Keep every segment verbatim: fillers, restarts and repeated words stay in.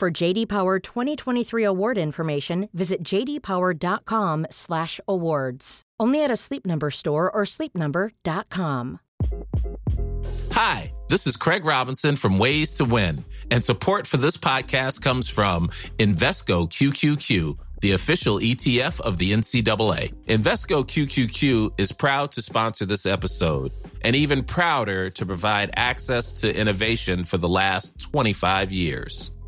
For J D Power twenty twenty-three award information, visit j d power dot com slash awards. Only at a Sleep Number store or sleep number dot com. Hi, this is Craig Robinson from Ways to Win, and support for this podcast comes from Invesco Q Q Q, the official E T F of the N C double A. Invesco Q Q Q is proud to sponsor this episode and even prouder to provide access to innovation for the last twenty-five years.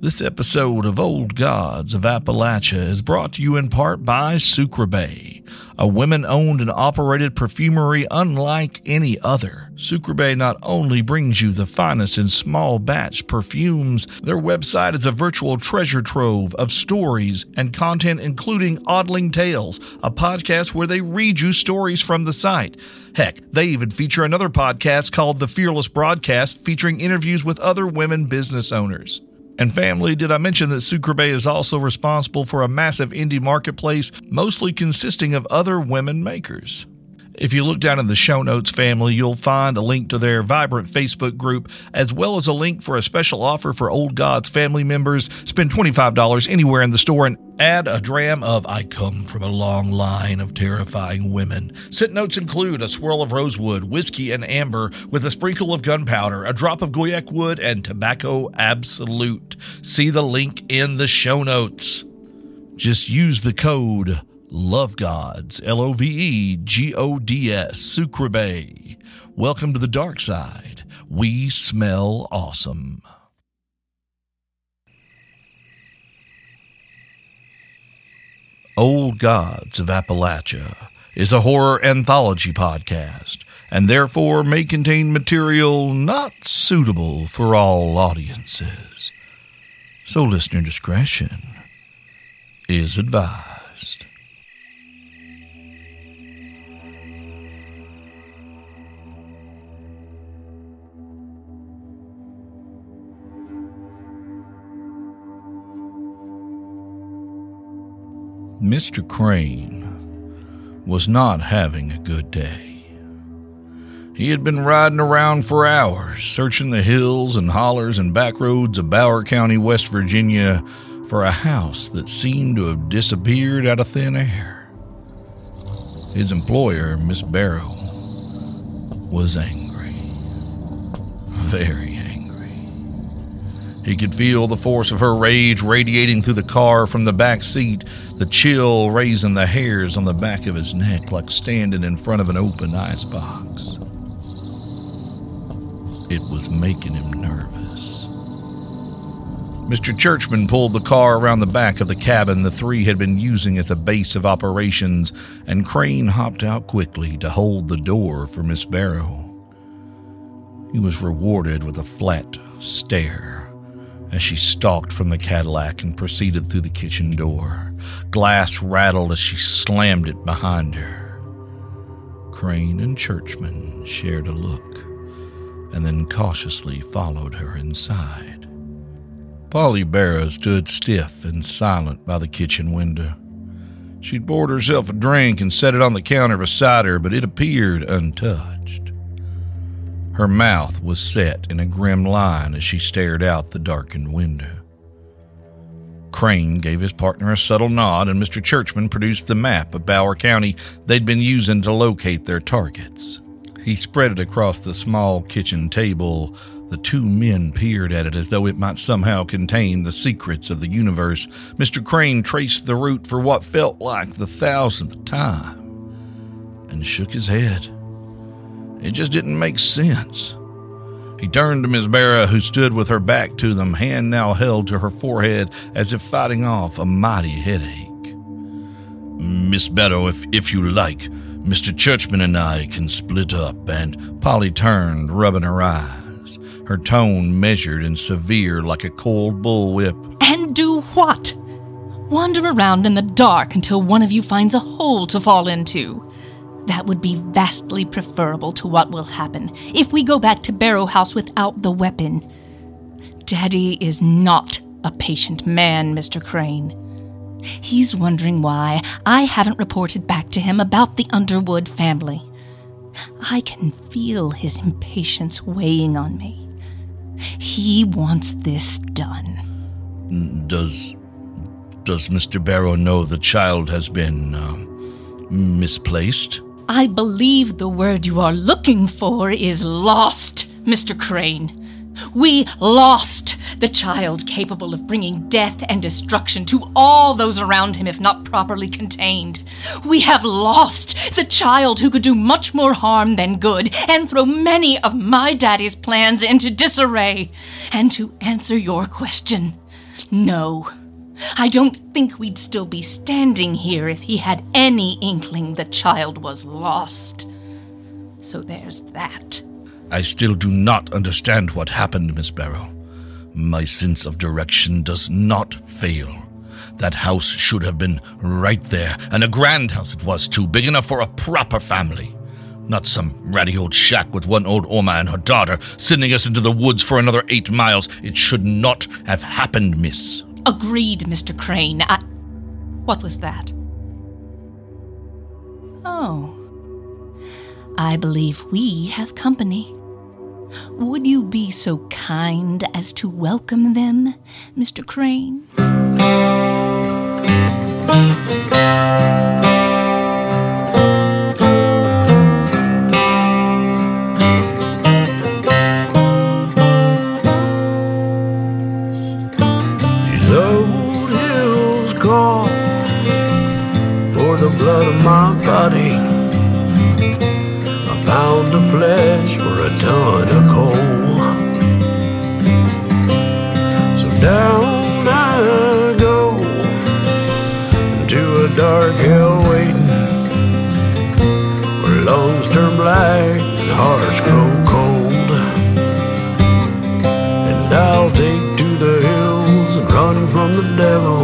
This episode of Old Gods of Appalachia is brought to you in part by Sucre Bay, a women-owned and operated perfumery unlike any other. Sucre Bay not only brings you the finest in small-batch perfumes, their website is a virtual treasure trove of stories and content, including Oddling Tales, a podcast where they read you stories from the site. Heck, they even feature another podcast called The Fearless Broadcast, featuring interviews with other women business owners. And family, did I mention that Sucre Bay is also responsible for a massive indie marketplace, mostly consisting of other women makers? If you look down in the show notes, family, you'll find a link to their vibrant Facebook group, as well as a link for a special offer for Old Gods family members. Spend twenty-five dollars anywhere in the store and add a dram of I Come From a Long Line of Terrifying Women. Scent notes include a swirl of rosewood, whiskey, and amber with a sprinkle of gunpowder, a drop of goyak wood, and tobacco absolute. See the link in the show notes. Just use the code Love Gods, L O V E G O D S, Sucre Bay. Welcome to the dark side. We smell awesome. Old Gods of Appalachia is a horror anthology podcast, and therefore may contain material not suitable for all audiences. So listener discretion is advised. Mister Crane was not having a good day. He had been riding around for hours, searching the hills and hollers and back roads of Bower County, West Virginia, for a house that seemed to have disappeared out of thin air. His employer, Miss Barrow, was angry. Very angry. He could feel the force of her rage radiating through the car from the back seat, the chill raising the hairs on the back of his neck like standing in front of an open icebox. It was making him nervous. Mister Churchman pulled the car around the back of the cabin the three had been using as a base of operations, and Crane hopped out quickly to hold the door for Miss Barrow. He was rewarded with a flat stare as she stalked from the Cadillac and proceeded through the kitchen door. Glass rattled as she slammed it behind her. Crane and Churchman shared a look and then cautiously followed her inside. Polly Barrow stood stiff and silent by the kitchen window. She'd poured herself a drink and set it on the counter beside her, but it appeared untouched. Her mouth was set in a grim line as she stared out the darkened window. Crane gave his partner a subtle nod, and Mister Churchman produced the map of Bower County they'd been using to locate their targets. He spread it across the small kitchen table. The two men peered at it as though it might somehow contain the secrets of the universe. Mister Crane traced the route for what felt like the thousandth time and shook his head. It just didn't make sense. He turned to Miss Barrow, who stood with her back to them, hand now held to her forehead as if fighting off a mighty headache. Miss Barrow, if, if you like, Mister Churchman and I can split up, and Polly turned, rubbing her eyes. Her tone measured and severe like a cold bullwhip. And do what? Wander around in the dark until one of you finds a hole to fall into. That would be vastly preferable to what will happen if we go back to Barrow House without the weapon. Daddy is not a patient man, Mister Crane. He's wondering why I haven't reported back to him about the Underwood family. I can feel his impatience weighing on me. He wants this done. Does does Mister Barrow know the child has been uh, misplaced? I believe the word you are looking for is lost, Mister Crane. We lost the child capable of bringing death and destruction to all those around him if not properly contained. We have lost the child who could do much more harm than good and throw many of my daddy's plans into disarray. And to answer your question, no, I don't think we'd still be standing here if he had any inkling the child was lost. So there's that. I still do not understand what happened, Miss Barrow. My sense of direction does not fail. That house should have been right there, and a grand house it was, too, big enough for a proper family. Not some ratty old shack with one old Oma and her daughter sending us into the woods for another eight miles. It should not have happened, miss. Agreed, Mister Crane. I... What was that? Oh. I believe we have company. Would you be so kind as to welcome them, Mister Crane? These old hills call for the blood of my body, a pound of flesh for a ton of coal. So down I go into a dark hell waiting, where lungs turn black and hearts grow cold. And I'll take to the hills and run from the devil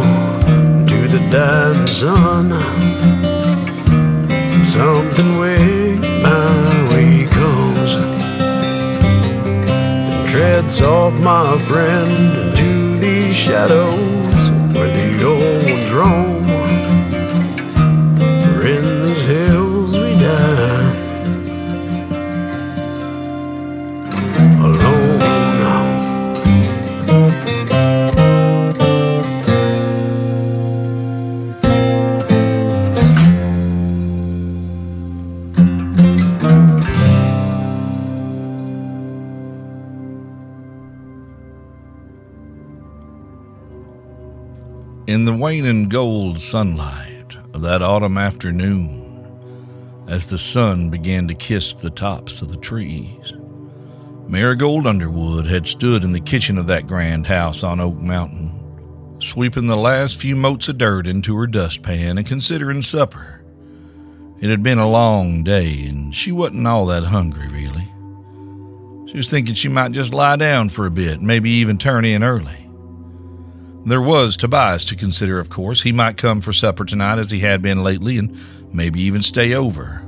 to the dying sun. Something wake my way comes and treads off my friend into these shadows where the old roam. In the waning gold sunlight of that autumn afternoon, as the sun began to kiss the tops of the trees, Marigold Underwood had stood in the kitchen of that grand house on Oak Mountain, sweeping the last few motes of dirt into her dustpan and considering supper. It had been a long day, and she wasn't all that hungry, really. She was thinking she might just lie down for a bit, maybe even turn in early. There was Tobias to consider, of course. He might come for supper tonight, as he had been lately, and maybe even stay over.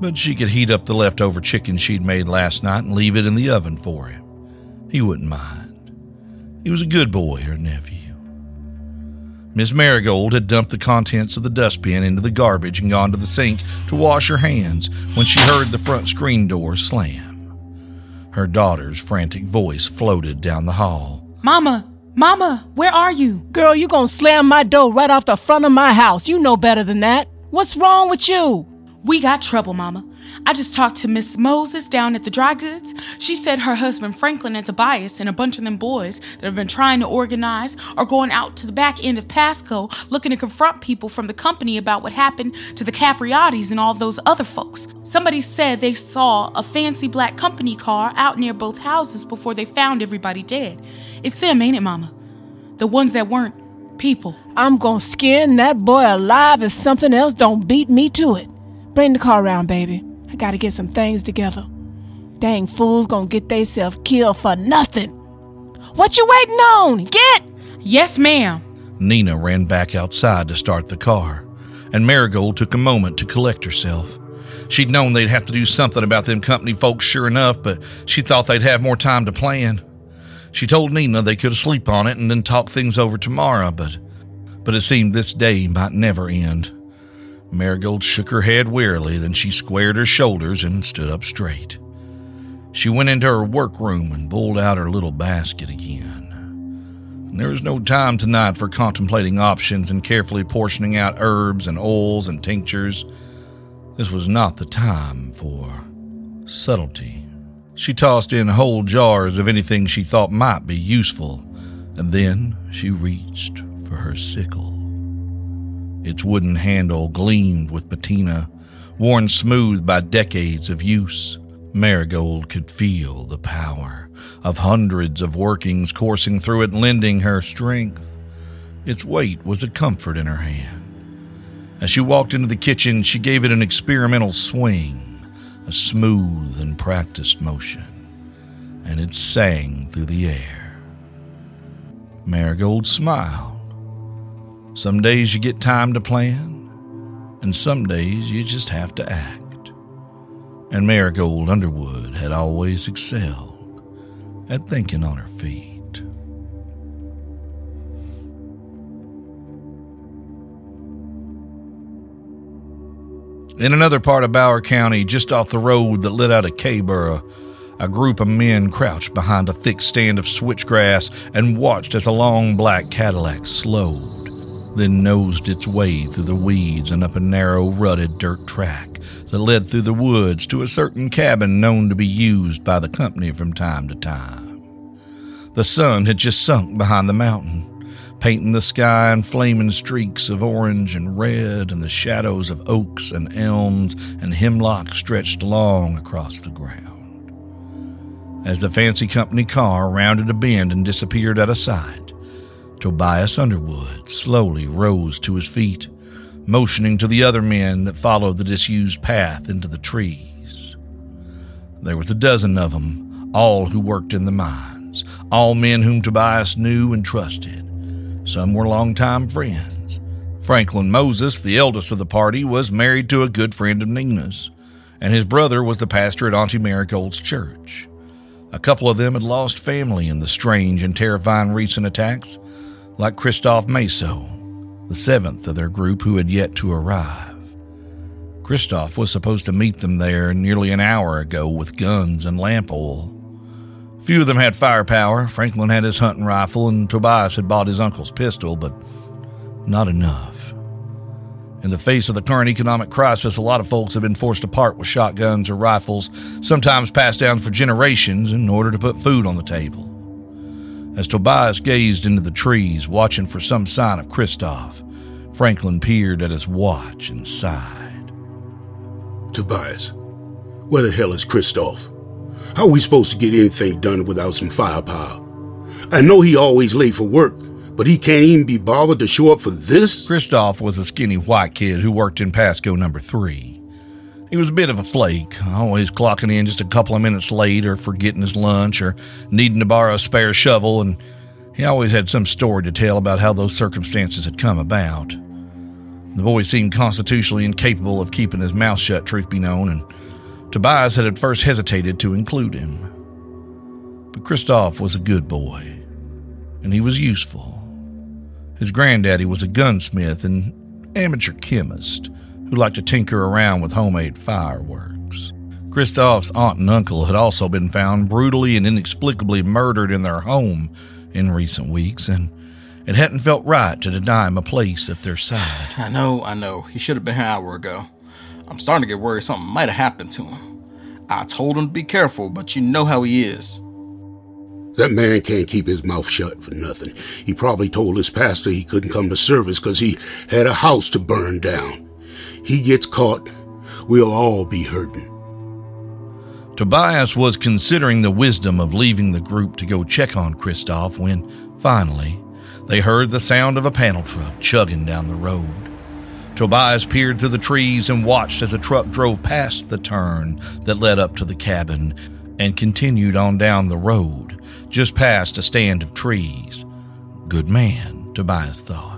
But she could heat up the leftover chicken she'd made last night and leave it in the oven for him. He wouldn't mind. He was a good boy, her nephew. Miss Marigold had dumped the contents of the dustpan into the garbage and gone to the sink to wash her hands when she heard the front screen door slam. Her daughter's frantic voice floated down the hall. Mama, Mama, where are you? Girl, you gonna slam my door right off the front of my house. You know better than that. What's wrong with you? We got trouble, Mama. I just talked to Miss Moses down at the dry goods. She said her husband Franklin and Tobias and a bunch of them boys that have been trying to organize are going out to the back end of Pasco looking to confront people from the company about what happened to the Capriottis and all those other folks. Somebody said they saw a fancy black company car out near both houses before they found everybody dead. It's them, ain't it, Mama? The ones that weren't people. I'm gonna skin that boy alive if something else don't beat me to it. Bring the car around, baby. I gotta get some things together. Dang fools gonna get theyself killed for nothing. What you waiting on? Get! Yes, ma'am. Nina ran back outside to start the car, and Marigold took a moment to collect herself. She'd known they'd have to do something about them company folks sure enough, but she thought they'd have more time to plan. She told Nina they could sleep on it and then talk things over tomorrow, but, but it seemed this day might never end. Marigold shook her head wearily, then she squared her shoulders and stood up straight. She went into her workroom and pulled out her little basket again. And there was no time tonight for contemplating options and carefully portioning out herbs and oils and tinctures. This was not the time for subtlety. She tossed in whole jars of anything she thought might be useful, and then she reached for her sickle. Its wooden handle gleamed with patina, worn smooth by decades of use. Marigold could feel the power of hundreds of workings coursing through it, lending her strength. Its weight was a comfort in her hand. As she walked into the kitchen, she gave it an experimental swing, a smooth and practiced motion, and it sang through the air. Marigold smiled. Some days you get time to plan, and some days you just have to act. And Marigold Underwood had always excelled at thinking on her feet. In another part of Bower County, just off the road that led out of Cayborough, a group of men crouched behind a thick stand of switchgrass and watched as a long black Cadillac slowed, then nosed its way through the weeds and up a narrow, rutted dirt track that led through the woods to a certain cabin known to be used by the company from time to time. The sun had just sunk behind the mountain, painting the sky in flaming streaks of orange and red, and the shadows of oaks and elms and hemlock stretched long across the ground. As the fancy company car rounded a bend and disappeared out of sight, Tobias Underwood slowly rose to his feet, motioning to the other men that followed the disused path into the trees. There was a dozen of them, all who worked in the mines, all men whom Tobias knew and trusted. Some were longtime friends. Franklin Moses, the eldest of the party, was married to a good friend of Nina's, and his brother was the pastor at Auntie Marigold's church. A couple of them had lost family in the strange and terrifying recent attacks, like Christophe Maso, the seventh of their group who had yet to arrive. Christophe was supposed to meet them there nearly an hour ago with guns and lamp oil. Few of them had firepower. Franklin had his hunting rifle, and Tobias had bought his uncle's pistol, but not enough. In the face of the current economic crisis, a lot of folks have been forced to part with shotguns or rifles, sometimes passed down for generations, in order to put food on the table. as Tobias gazed into the trees, watching for some sign of Christoph. Franklin peered at his watch and sighed. Tobias, where the hell is Christoph? How are we supposed to get anything done without some firepower? I know he always late for work, but he can't even be bothered to show up for this? Christoph was a skinny white kid who worked in Pasco number three. He was a bit of a flake, always clocking in just a couple of minutes late or forgetting his lunch or needing to borrow a spare shovel, and he always had some story to tell about how those circumstances had come about. The boy seemed constitutionally incapable of keeping his mouth shut, truth be known, and Tobias had at first hesitated to include him. But Christoph was a good boy, and he was useful. His granddaddy was a gunsmith and amateur chemist who liked to tinker around with homemade fireworks. Christoph's aunt and uncle had also been found brutally and inexplicably murdered in their home in recent weeks, and it hadn't felt right to deny him a place at their side. I know, I know. He should have been here an hour ago. I'm starting to get worried something might have happened to him. I told him to be careful, but you know how he is. That man can't keep his mouth shut for nothing. He probably told his pastor he couldn't come to service because he had a house to burn down. He gets caught, we'll all be hurting. Tobias was considering the wisdom of leaving the group to go check on Christoph when, finally, they heard the sound of a panel truck chugging down the road. Tobias peered through the trees and watched as the truck drove past the turn that led up to the cabin and continued on down the road, just past a stand of trees. Good man, Tobias thought.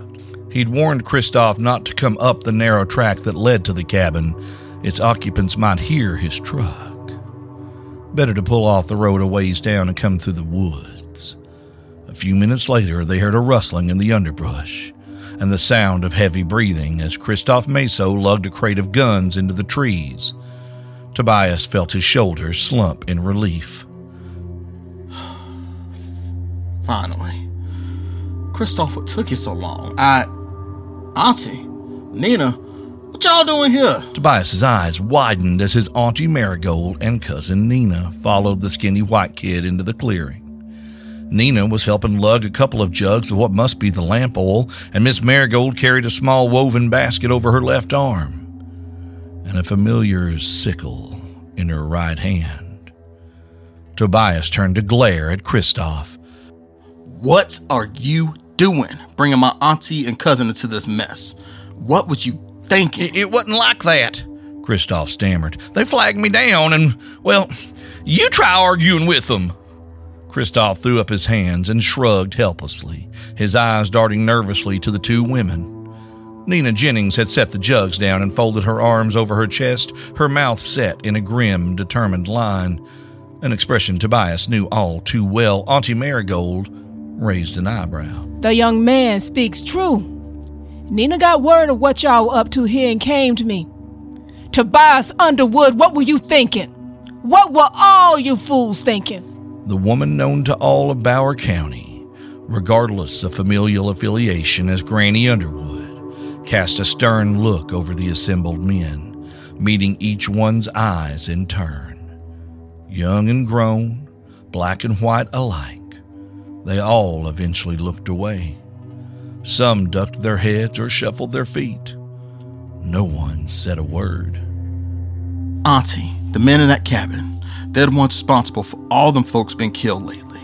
He'd warned Christoph not to come up the narrow track that led to the cabin. Its occupants might hear his truck. Better to pull off the road a ways down and come through the woods. A few minutes later, they heard a rustling in the underbrush and the sound of heavy breathing as Christoph Meso lugged a crate of guns into the trees. Tobias felt his shoulders slump in relief. Finally. Christoph, what took you so long? I... Auntie? Nina? What y'all doing here? Tobias's eyes widened as his Auntie Marigold and Cousin Nina followed the skinny white kid into the clearing. Nina was helping lug a couple of jugs of what must be the lamp oil, and Miss Marigold carried a small woven basket over her left arm and a familiar sickle in her right hand. Tobias turned to glare at Christoph. What are you doing bringing my auntie and cousin into this mess? What was you thinking? It, it wasn't like that, Christoph stammered. They flagged me down and, well, you try arguing with them. Christoph threw up his hands and shrugged helplessly, his eyes darting nervously to the two women. Nina Jennings had set the jugs down and folded her arms over her chest, her mouth set in a grim, determined line, an expression Tobias knew all too well. Auntie Marigold raised an eyebrow. The young man speaks true. Nina got word of what y'all were up to here and came to me. Tobias Underwood, what were you thinking? What were all you fools thinking? The woman known to all of Bower County, regardless of familial affiliation, as Granny Underwood, cast a stern look over the assembled men, meeting each one's eyes in turn. Young and grown, black and white alike, they all eventually looked away. Some ducked their heads or shuffled their feet. No one said a word. Auntie, the men in that cabin, they're the ones responsible for all them folks being killed lately.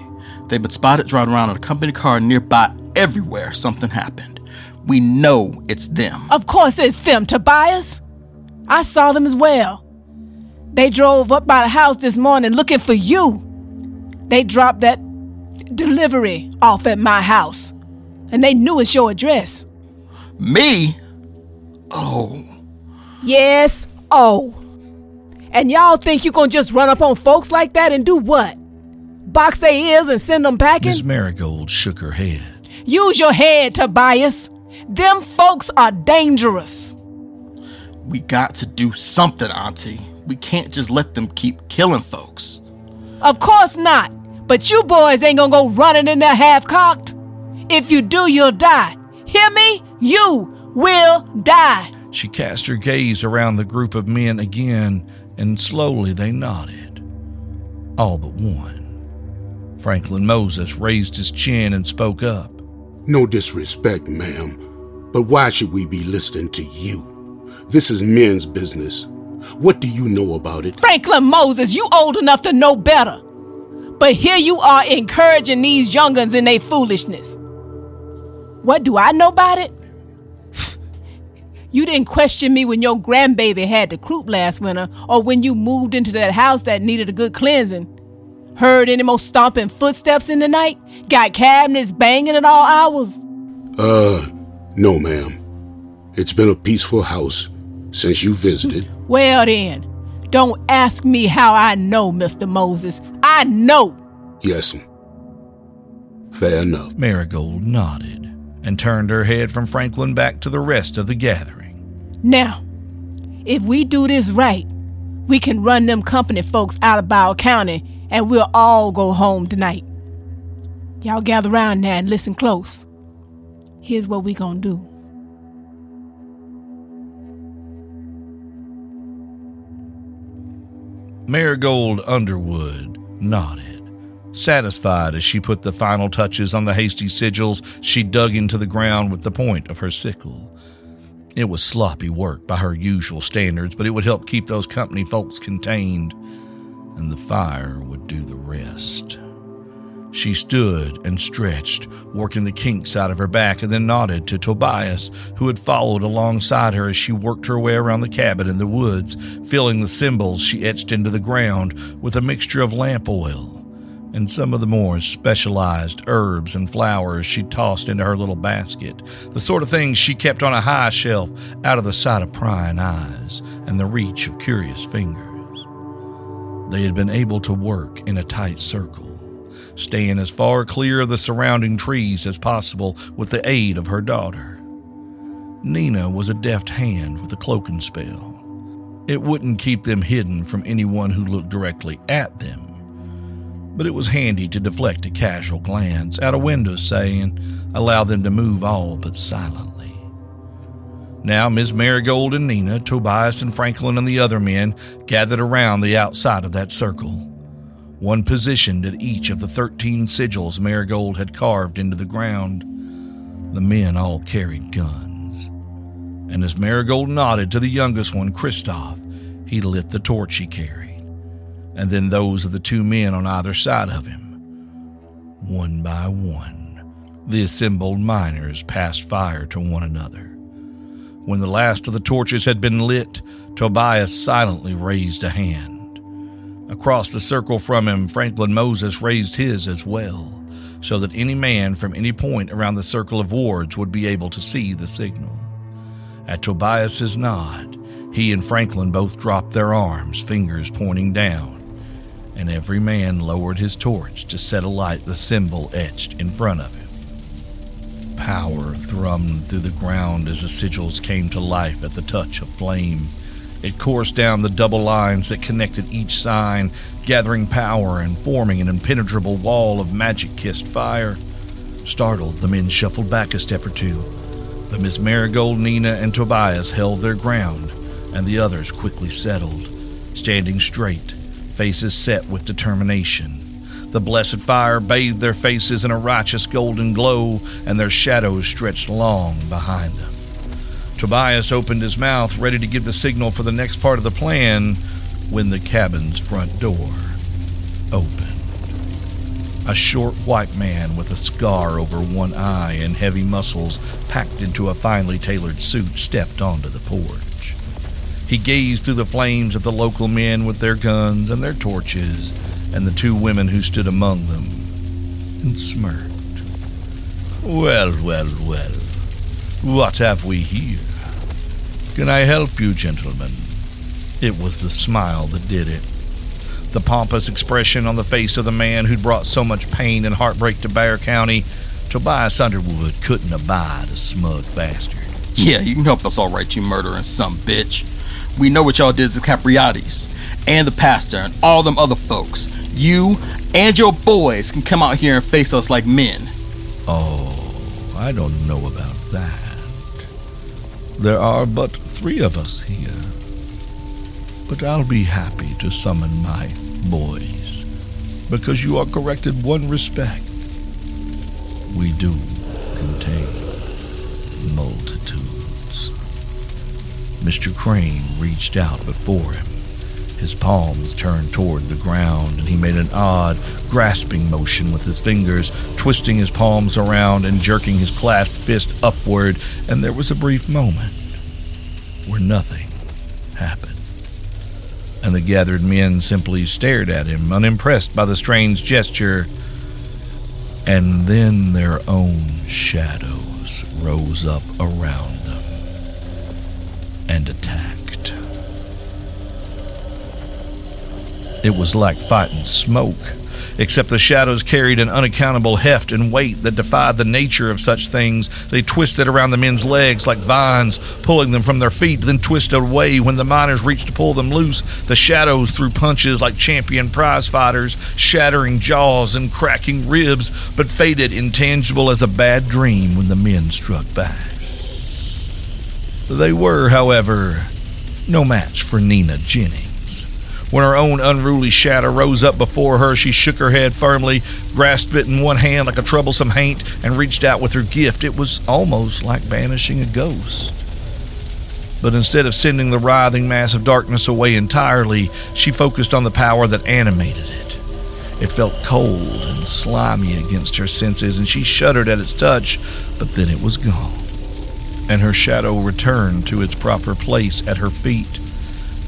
They've been spotted driving around in a company car nearby everywhere something happened. We know it's them. Of course it's them, Tobias. I saw them as well. They drove up by the house this morning looking for you. They dropped that delivery off at my house, and they knew it's your address. Me? Oh. Yes, oh. And y'all think you gonna just run up on folks like that and do what? Box their ears and send them packing? Miss Marigold shook her head. Use your head, Tobias. Them folks are dangerous. We got to do something, Auntie. We can't just let them keep killing folks. Of course not. But you boys ain't gonna go running in there half-cocked. If you do, you'll die. Hear me? You will die. She cast her gaze around the group of men again, and slowly they nodded. All but one. Franklin Moses raised his chin and spoke up. No disrespect, ma'am, but why should we be listening to you? This is men's business. What do you know about it? Franklin Moses, you old enough to know better. But here you are encouraging these young'uns in their foolishness. What do I know about it? You didn't question me when your grandbaby had the croup last winter, or when you moved into that house that needed a good cleansing. Heard any more stomping footsteps in the night? Got cabinets banging at all hours? Uh, no, ma'am. It's been a peaceful house since you visited. Well then, don't ask me how I know, Mister Moses. I know. Yes, ma'am. Fair enough. Marigold nodded and turned her head from Franklin back to the rest of the gathering. Now, if we do this right, we can run them company folks out of Bower County, and we'll all go home tonight. Y'all gather around now and listen close. Here's what we gonna do. Marigold Underwood nodded, satisfied as she put the final touches on the hasty sigils she dug into the ground with the point of her sickle. It was sloppy work by her usual standards, but it would help keep those company folks contained, and the fire would do the rest. She stood and stretched, working the kinks out of her back, and then nodded to Tobias, who had followed alongside her as she worked her way around the cabin in the woods, filling the symbols she etched into the ground with a mixture of lamp oil and some of the more specialized herbs and flowers she tossed into her little basket, the sort of things she kept on a high shelf out of the sight of prying eyes and the reach of curious fingers. They had been able to work in a tight circle, staying as far clear of the surrounding trees as possible with the aid of her daughter. Nina was a deft hand with the cloaking spell. It wouldn't keep them hidden from anyone who looked directly at them, but it was handy to deflect a casual glance out a window, saying, allow them to move all but silently. Now Miss Marigold and Nina, Tobias and Franklin and the other men gathered around the outside of that circle, one positioned at each of the thirteen sigils Marigold had carved into the ground. The men all carried guns. And as Marigold nodded to the youngest one, Christoph, he lit the torch he carried, and then those of the two men on either side of him. One by one, the assembled miners passed fire to one another. When the last of the torches had been lit, Tobias silently raised a hand. Across the circle from him, Franklin Moses raised his as well, so that any man from any point around the circle of wards would be able to see the signal. At Tobias's nod, he and Franklin both dropped their arms, fingers pointing down, and every man lowered his torch to set alight the symbol etched in front of him. Power thrummed through the ground as the sigils came to life at the touch of flame. It coursed down the double lines that connected each sign, gathering power and forming an impenetrable wall of magic-kissed fire. Startled, the men shuffled back a step or two, but Miss Marigold, Nina, and Tobias held their ground, and the others quickly settled, standing straight, faces set with determination. The blessed fire bathed their faces in a righteous golden glow, and their shadows stretched long behind them. Tobias opened his mouth, ready to give the signal for the next part of the plan, when the cabin's front door opened. A short white man with a scar over one eye and heavy muscles packed into a finely tailored suit stepped onto the porch. He gazed through the flames at the local men with their guns and their torches, and the two women who stood among them, and smirked. Well, well, well, what have we here? Can I help you, gentlemen? It was the smile that did it. The pompous expression on the face of the man who'd brought so much pain and heartbreak to Barrow County. Tobias Underwood couldn't abide a smug bastard. Yeah, you can help us all right, you murdering son of a bitch. We know what y'all did to Capriati's, and the pastor, and all them other folks. You and your boys can come out here and face us like men. Oh, I don't know about that. There are but three of us here. But I'll be happy to summon my boys because you are correct in one respect. We do contain multitudes. Mister Crane reached out before him. His palms turned toward the ground, and he made an odd, grasping motion with his fingers, twisting his palms around and jerking his clasped fist upward, and there was a brief moment where nothing happened. And the gathered men simply stared at him, unimpressed by the strange gesture, and then their own shadows rose up around them and attacked. It was like fighting smoke, except the shadows carried an unaccountable heft and weight that defied the nature of such things. They twisted around the men's legs like vines, pulling them from their feet, then twisted away when the miners reached to pull them loose. The shadows threw punches like champion prize fighters, shattering jaws and cracking ribs, but faded intangible as a bad dream when the men struck back. They were, however, no match for Nina Jennings. When her own unruly shadow rose up before her, she shook her head firmly, grasped it in one hand like a troublesome haint, and reached out with her gift. It was almost like banishing a ghost. But instead of sending the writhing mass of darkness away entirely, she focused on the power that animated it. It felt cold and slimy against her senses, and she shuddered at its touch, but then it was gone, and her shadow returned to its proper place at her feet.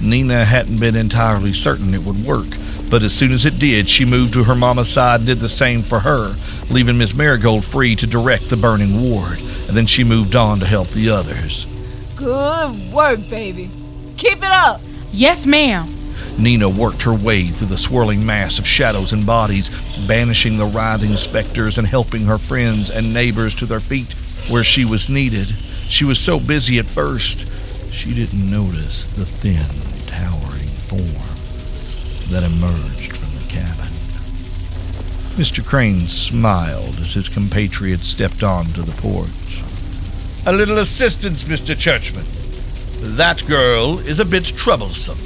Nina hadn't been entirely certain it would work, but as soon as it did, she moved to her mama's side and did the same for her, leaving Miss Marigold free to direct the burning ward, and then she moved on to help the others. Good work, baby. Keep it up. Yes, ma'am. Nina worked her way through the swirling mass of shadows and bodies, banishing the writhing specters and helping her friends and neighbors to their feet where she was needed. She was so busy at first, she didn't notice the thin, towering form that emerged from the cabin. Mister Crane smiled as his compatriot stepped onto the porch. A little assistance, Mister Churchman. That girl is a bit troublesome.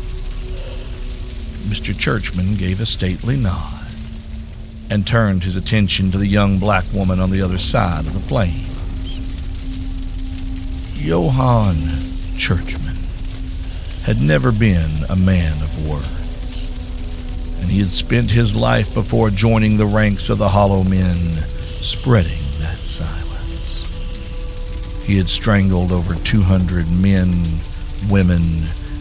Mister Churchman gave a stately nod and turned his attention to the young black woman on the other side of the flames. Johann Churchman had never been a man of words, and he had spent his life before joining the ranks of the Hollow Men, spreading that silence. He had strangled over two hundred men, women,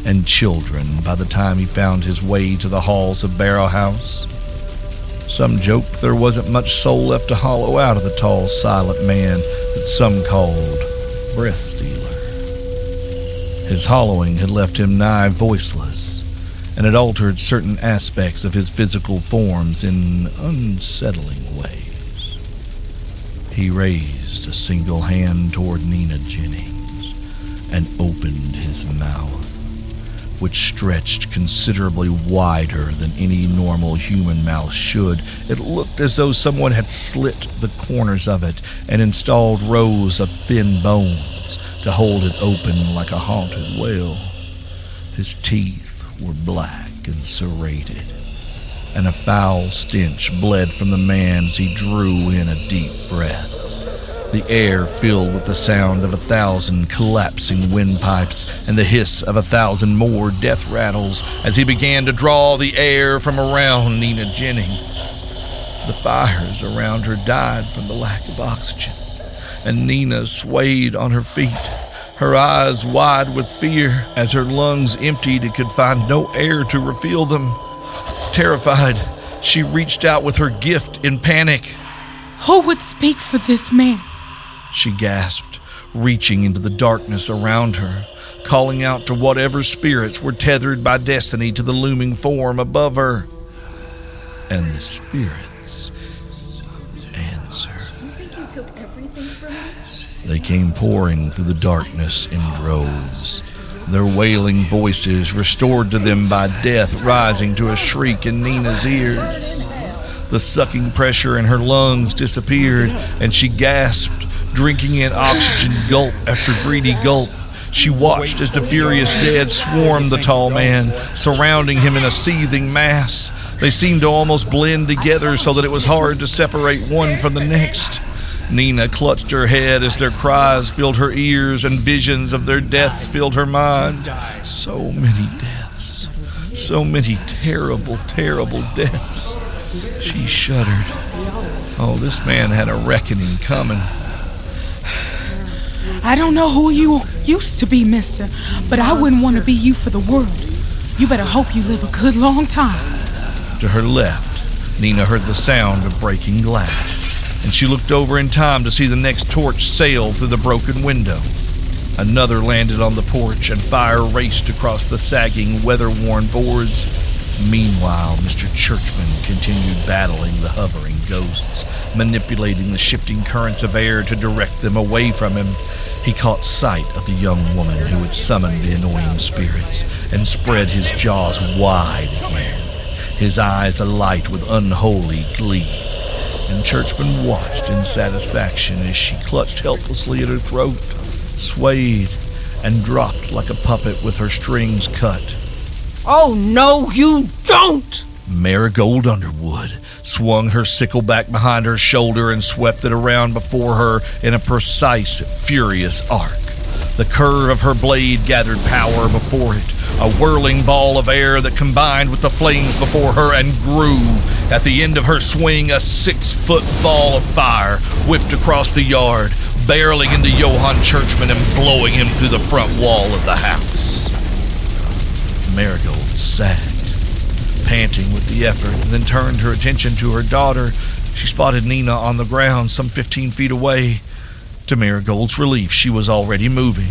and children by the time he found his way to the halls of Barrow House. Some joked there wasn't much soul left to hollow out of the tall, silent man that some called Breath Stealer. His hollowing had left him nigh voiceless and had altered certain aspects of his physical forms in unsettling ways. He raised a single hand toward Nina Jennings and opened his mouth, which stretched considerably wider than any normal human mouth should. It looked as though someone had slit the corners of it and installed rows of thin bones to hold it open like a haunted well. His teeth were black and serrated, and a foul stench bled from the man as he drew in a deep breath. The air filled with the sound of a thousand collapsing windpipes and the hiss of a thousand more death rattles as he began to draw the air from around Nina Jennings. The fires around her died from the lack of oxygen, and Nina swayed on her feet, her eyes wide with fear as her lungs emptied and could find no air to refill them. Terrified, she reached out with her gift in panic. Who would speak for this man? She gasped, reaching into the darkness around her, calling out to whatever spirits were tethered by destiny to the looming form above her. And the spirits answered. They came pouring through the darkness in droves, their wailing voices restored to them by death rising to a shriek in Nina's ears. The sucking pressure in her lungs disappeared, and she gasped, drinking in oxygen gulp after greedy gulp. She watched as the furious dead swarmed the tall man, surrounding him in a seething mass. They seemed to almost blend together so that it was hard to separate one from the next. Nina clutched her head as their cries filled her ears and visions of their deaths filled her mind. So many deaths. So many terrible, terrible deaths. She shuddered. Oh, this man had a reckoning coming. I don't know who you used to be, mister, but I wouldn't want to be you for the world. You better hope you live a good long time. To her left, Nina heard the sound of breaking glass, and she looked over in time to see the next torch sail through the broken window. Another landed on the porch, and fire raced across the sagging, weather-worn boards. Meanwhile, Mister Churchman continued battling the hovering ghosts, manipulating the shifting currents of air to direct them away from him. He caught sight of the young woman who had summoned the annoying spirits and spread his jaws wide again, his eyes alight with unholy glee. And Churchman watched in satisfaction as she clutched helplessly at her throat, swayed, and dropped like a puppet with her strings cut. Oh, no, you don't! Marigold Underwood swung her sickle back behind her shoulder and swept it around before her in a precise, furious arc. The curve of her blade gathered power before it, a whirling ball of air that combined with the flames before her and grew. At the end of her swing, a six-foot ball of fire whipped across the yard, barreling into Johann Churchman and blowing him through the front wall of the house. Marigold sagged, panting with the effort, and then turned her attention to her daughter. She spotted Nina on the ground some fifteen feet away. To Marigold's relief, she was already moving,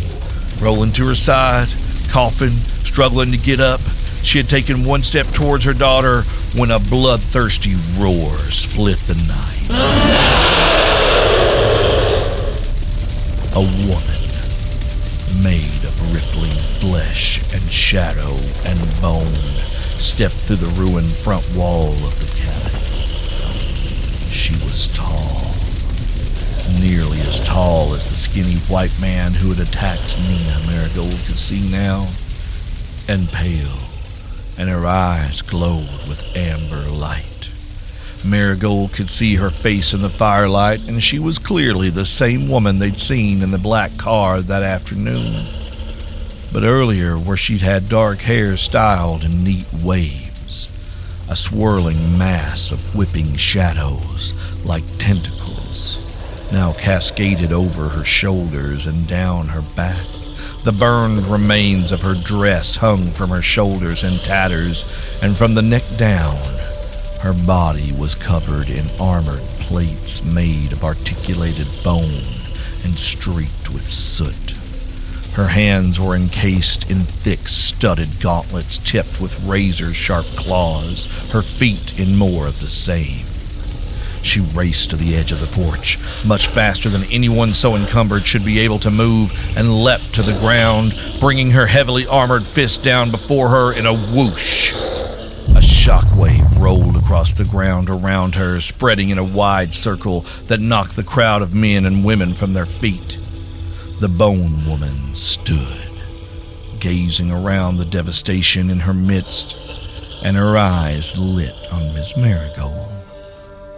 rolling to her side, coughing, struggling to get up. She had taken one step towards her daughter when a bloodthirsty roar split the night. A woman made of rippling flesh and shadow and bone stepped through the ruined front wall of the cabin. She was tall, nearly as tall as the skinny white man who had attacked Nina, Marigold could see now, and pale, and her eyes glowed with amber light. Marigold could see her face in the firelight, and she was clearly the same woman they'd seen in the black car that afternoon. But earlier, where she'd had dark hair styled in neat waves, a swirling mass of whipping shadows like tentacles, now cascaded over her shoulders and down her back. The burned remains of her dress hung from her shoulders in tatters, and from the neck down, her body was covered in armored plates made of articulated bone and streaked with soot. Her hands were encased in thick, studded gauntlets tipped with razor-sharp claws, her feet in more of the same. She raced to the edge of the porch, much faster than anyone so encumbered should be able to move, and leapt to the ground, bringing her heavily armored fist down before her in a whoosh. A shockwave rolled across the ground around her, spreading in a wide circle that knocked the crowd of men and women from their feet. The bone woman stood, gazing around the devastation in her midst, and her eyes lit on Miss Marigold,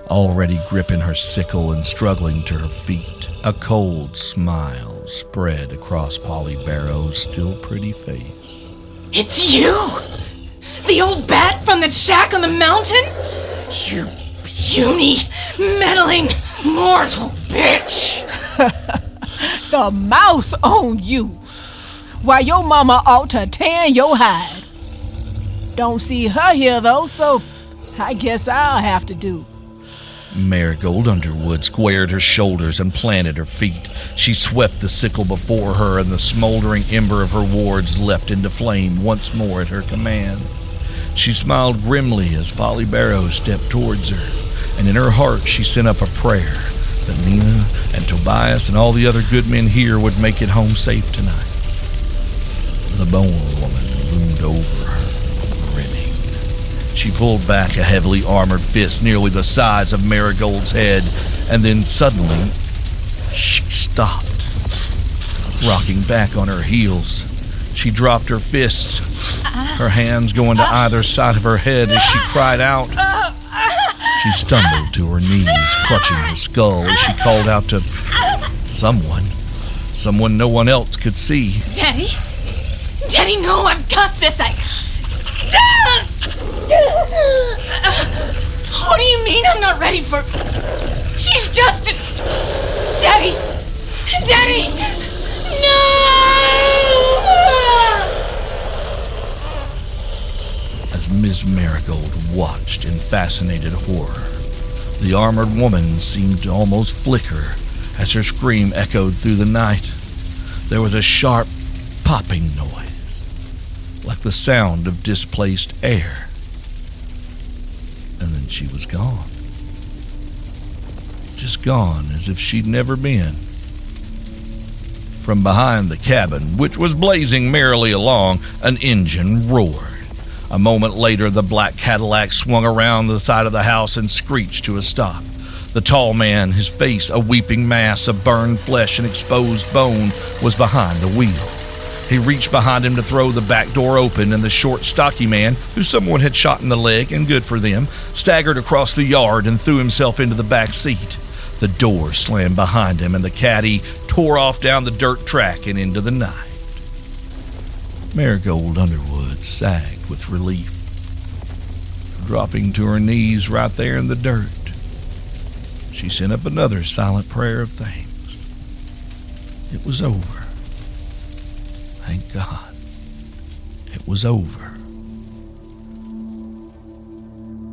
already gripping her sickle and struggling to her feet. A cold smile spread across Polly Barrow's still pretty face. It's you! The old bat from the shack on the mountain? You puny, meddling, mortal bitch! The mouth on you! Why, your mama ought to tan your hide. Don't see her here, though, so I guess I'll have to do. Marigold Underwood squared her shoulders and planted her feet. She swept the sickle before her, and the smoldering ember of her wards leapt into flame once more at her command. She smiled grimly as Polly Barrow stepped towards her, and in her heart she sent up a prayer that Nina and Tobias and all the other good men here would make it home safe tonight. The bone woman loomed over her, grinning. She pulled back a heavily armored fist nearly the size of Marigold's head, and then suddenly she stopped, rocking back on her heels. She dropped her fists, her hands going to either side of her head as she cried out. She stumbled to her knees, clutching her skull as she called out to someone. Someone no one else could see. Daddy? Daddy, no, I've got this. I... What do you mean I'm not ready for... She's just... Daddy! Daddy! No! As Miss Marigold watched in fascinated horror, the armored woman seemed to almost flicker as her scream echoed through the night. There was a sharp popping noise, like the sound of displaced air. And then she was gone. Just gone as if she'd never been. From behind the cabin, which was blazing merrily along, an engine roared. A moment later, the black Cadillac swung around the side of the house and screeched to a stop. The tall man, his face a weeping mass of burned flesh and exposed bone, was behind the wheel. He reached behind him to throw the back door open, and the short, stocky man, who someone had shot in the leg, and good for them, staggered across the yard and threw himself into the back seat. The door slammed behind him, and the caddy tore off down the dirt track and into the night. Marigold Underwood sagged with relief, dropping to her knees right there in the dirt. She sent up another silent prayer of thanks. It was over. Thank God. It was over.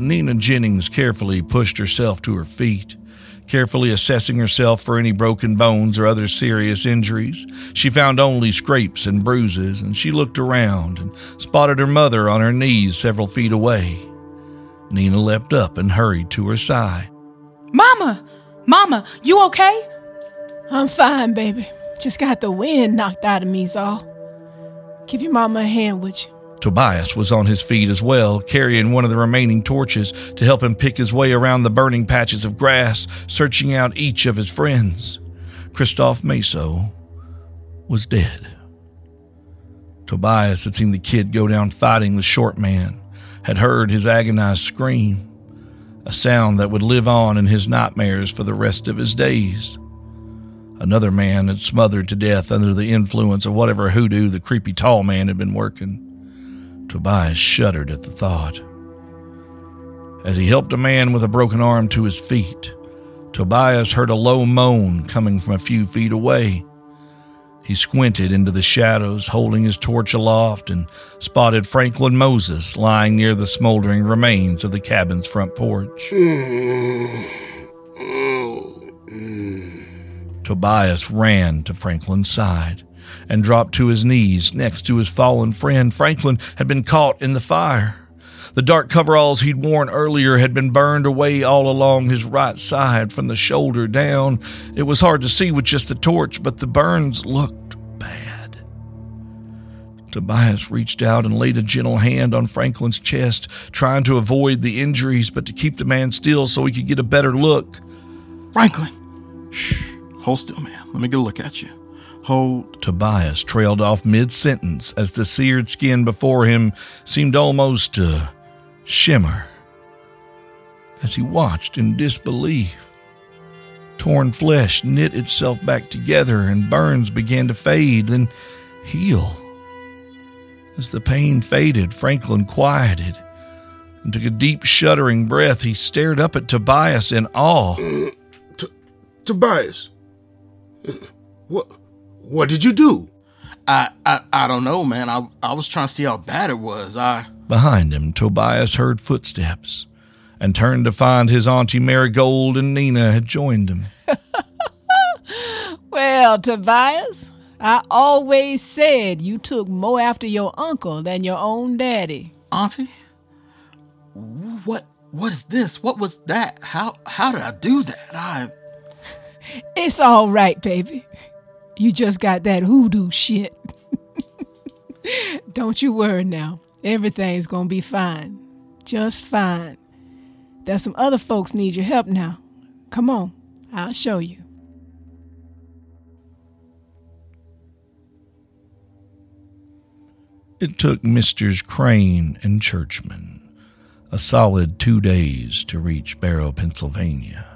Nina Jennings carefully pushed herself to her feet, carefully assessing herself for any broken bones or other serious injuries. She found only scrapes and bruises, and she looked around and spotted her mother on her knees several feet away. Nina leapt up and hurried to her side. Mama! Mama, you okay? I'm fine, baby. Just got the wind knocked out of me's all. Give your mama a hand, would you? Tobias was on his feet as well, carrying one of the remaining torches to help him pick his way around the burning patches of grass, searching out each of his friends. Christophe Maso was dead. Tobias had seen the kid go down fighting the short man, had heard his agonized scream, a sound that would live on in his nightmares for the rest of his days. Another man had smothered to death under the influence of whatever hoodoo the creepy tall man had been working. Tobias shuddered at the thought. As he helped a man with a broken arm to his feet, Tobias heard a low moan coming from a few feet away. He squinted into the shadows, holding his torch aloft, and spotted Franklin Moses lying near the smoldering remains of the cabin's front porch. Tobias ran to Franklin's side and dropped to his knees next to his fallen friend. Franklin had been caught in the fire. The dark coveralls he'd worn earlier had been burned away all along his right side from the shoulder down. It was hard to see with just the torch, but the burns looked bad. Tobias reached out and laid a gentle hand on Franklin's chest, trying to avoid the injuries, but to keep the man still so he could get a better look. Franklin, shh, hold still, man. Let me get a look at you. Hold. Tobias trailed off mid-sentence as the seared skin before him seemed almost to shimmer as he watched in disbelief. Torn flesh knit itself back together and burns began to fade, then heal. As the pain faded, Franklin quieted and took a deep, shuddering breath. He stared up at Tobias in awe. T- Tobias, what... What did you do? I, I I don't know, man. I I was trying to see how bad it was. I Behind him, Tobias heard footsteps and turned to find his Auntie Marigold and Nina had joined him. Well, Tobias, I always said you took more after your uncle than your own daddy. Auntie? What what is this? What was that? How how did I do that? I It's all right, baby. You just got that hoodoo shit. Don't you worry now. Everything's going to be fine. Just fine. There's some other folks need your help now. Come on. I'll show you. It took Misters Crane and Churchman a solid two days to reach Barrow, Pennsylvania.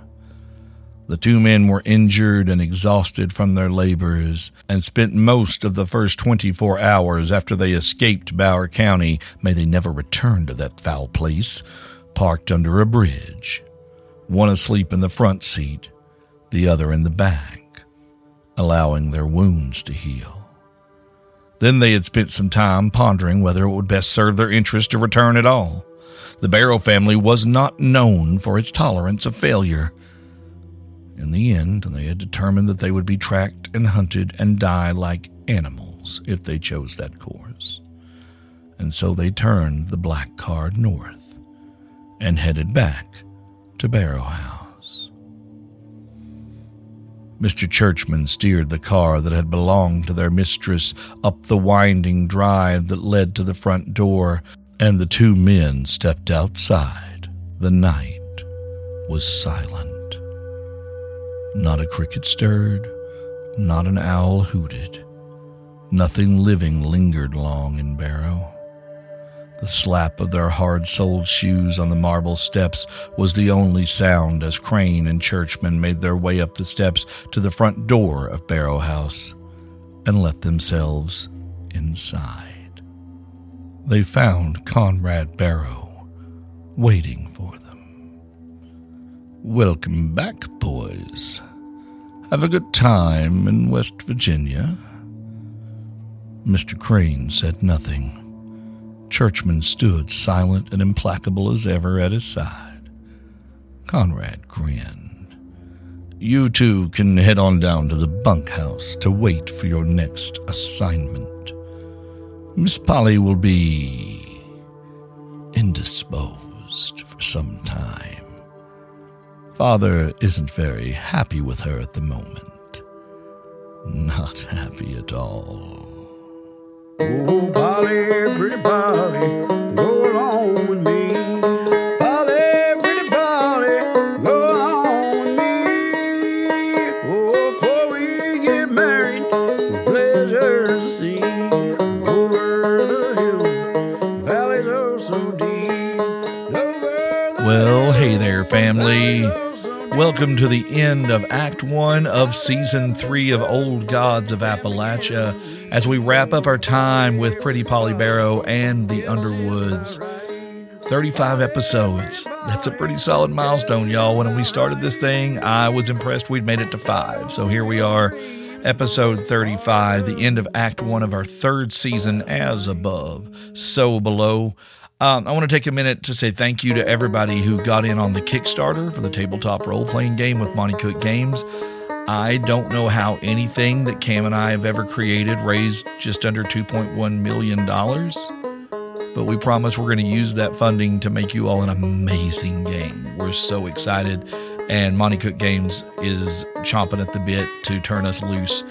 The two men were injured and exhausted from their labors and spent most of the first twenty-four hours after they escaped Bower County, may they never return to that foul place, parked under a bridge, one asleep in the front seat, the other in the back, allowing their wounds to heal. Then they had spent some time pondering whether it would best serve their interest to return at all. The Barrow family was not known for its tolerance of failure. In the end, they had determined that they would be tracked and hunted and die like animals if they chose that course. And so they turned the black car north and headed back to Barrow House. Mister Churchman steered the car that had belonged to their mistress up the winding drive that led to the front door, and the two men stepped outside. The night was silent. Not a cricket stirred, not an owl hooted. Nothing living lingered long in Barrow. The slap of their hard-soled shoes on the marble steps was the only sound as Crane and Churchman made their way up the steps to the front door of Barrow House and let themselves inside. They found Conrad Barrow waiting for them. "Welcome back, boys. Have a good time in West Virginia." Mister Crane said nothing. Churchman stood silent and implacable as ever at his side. Conrad grinned. "You two can head on down to the bunkhouse to wait for your next assignment. Miss Polly will be indisposed for some time. Father isn't very happy with her at the moment. Not happy at all." "Oh, Polly, pretty Polly, go along with me. Polly, pretty Polly, go along with me. Oh, before we get married, it's a pleasure to see. Over the hill, valleys are so deep. Over the..." Well, hey there, family. Welcome to the end of Act One of Season Three of Old Gods of Appalachia as we wrap up our time with Pretty Polly Barrow and the Underwoods. thirty-five episodes. That's a pretty solid milestone, y'all. When we started this thing, I was impressed we'd made it to five. So here we are, episode thirty-five, the end of Act One of our third season, as above, so below. Um, I want to take a minute to say thank you to everybody who got in on the Kickstarter for the tabletop role-playing game with Monty Cook Games. I don't know how anything that Cam and I have ever created raised just under two point one million dollars, but we promise we're going to use that funding to make you all an amazing game. We're so excited, and Monty Cook Games is chomping at the bit to turn us loose.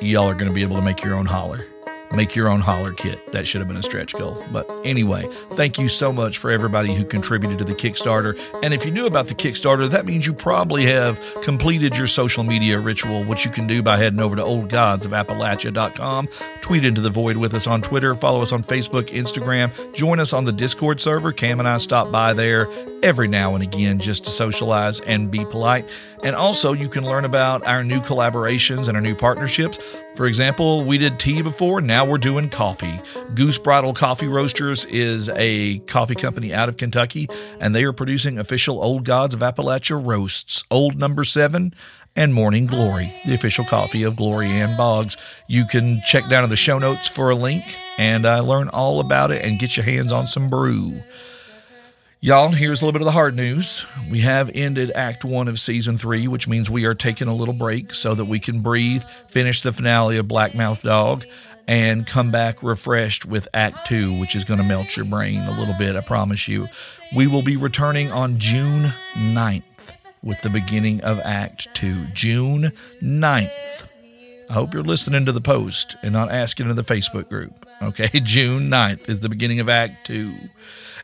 Y'all are going to be able to make your own holler. Make your own holler kit. That should have been a stretch goal. But anyway, thank you so much for everybody who contributed to the Kickstarter. And if you knew about the Kickstarter, that means you probably have completed your social media ritual, which you can do by heading over to old gods of appalachia dot com. Tweet into the void with us on Twitter. Follow us on Facebook, Instagram. Join us on the Discord server. Cam and I stop by there every now and again just to socialize and be polite. And also, you can learn about our new collaborations and our new partnerships. For example, we did tea before. Now we're doing coffee. Goosebridle Coffee Roasters is a coffee company out of Kentucky, and they are producing official Old Gods of Appalachia roasts, Old Number Seven and Morning Glory, the official coffee of Glory Ann Boggs. You can check down in the show notes for a link and uh, learn all about it and get your hands on some brew. Y'all, here's a little bit of the hard news. We have ended Act One of Season Three, which means we are taking a little break so that we can breathe, finish the finale of Blackmouth Dog, and come back refreshed with Act Two, which is going to melt your brain a little bit, I promise you. We will be returning on June ninth with the beginning of Act Two. June ninth. I hope you're listening to the post and not asking in the Facebook group. Okay, June ninth is the beginning of Act Two.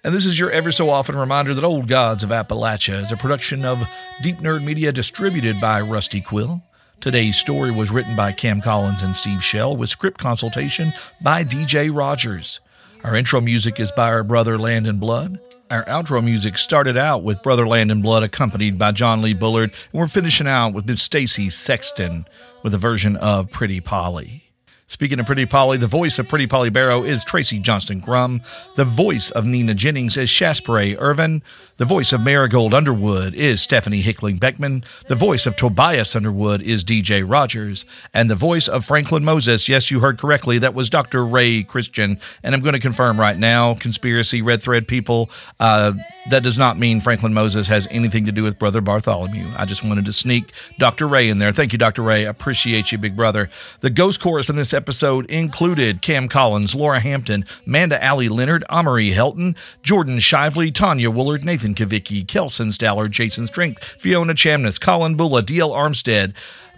And this is your ever-so-often reminder that Old Gods of Appalachia is a production of Deep Nerd Media, distributed by Rusty Quill. Today's story was written by Cam Collins and Steve Shell, with script consultation by D J Rogers. Our intro music is by our brother Landon Blood. Our outro music started out with brother Landon Blood accompanied by John Lee Bullard, and we're finishing out with Miss Stacie Sexton with a version of Pretty Polly. Speaking of Pretty Polly, the voice of Pretty Polly Barrow is Tracy Johnston Crum. The voice of Nina Jennings is Shaspere Irvin. The voice of Marigold Underwood is Stephanie Hickling Beckman. The voice of Tobias Underwood is D J Rogers. And the voice of Franklin Moses, yes, you heard correctly, that was Doctor Ray Christian. And I'm going to confirm right now, conspiracy, red thread people, uh, that does not mean Franklin Moses has anything to do with Brother Bartholomew. I just wanted to sneak Doctor Ray in there. Thank you, Doctor Ray. I appreciate you, big brother. The ghost chorus in this episode episode included Cam Collins, Laura Hampton, Manda Alley Leonard, Amory Helton, Jordan Shively, Tanya Woolard, Nathan Kavicki, Kelson Staller, Jason Strength, Fiona Chamness, Colin Bula, D L Armstead,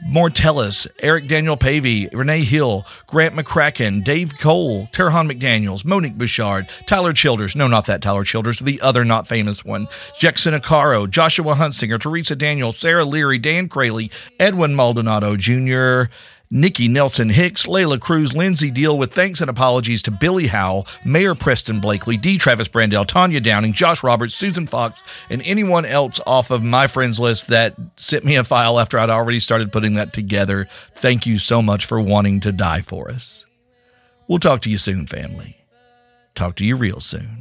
Mortellus, Eric Daniel Pavey, Renee Hill, Grant McCracken, Dave Cole, Terhan McDaniels, Monique Bouchard, Tyler Childers, no, not that Tyler Childers, the other not famous one, Jackson Acaro, Joshua Huntsinger, Teresa Daniels, Sarah Leary, Dan Crayley, Edwin Maldonado Junior, Nikki Nelson Hicks, Layla Cruz, Lindsay Deal, with thanks and apologies to Billy Howell, Mayor Preston Blakely, D. Travis Brandell, Tanya Downing, Josh Roberts, Susan Fox, and anyone else off of my friends list that sent me a file after I'd already started putting that together. Thank you so much for wanting to die for us. We'll talk to you soon, family. Talk to you real soon.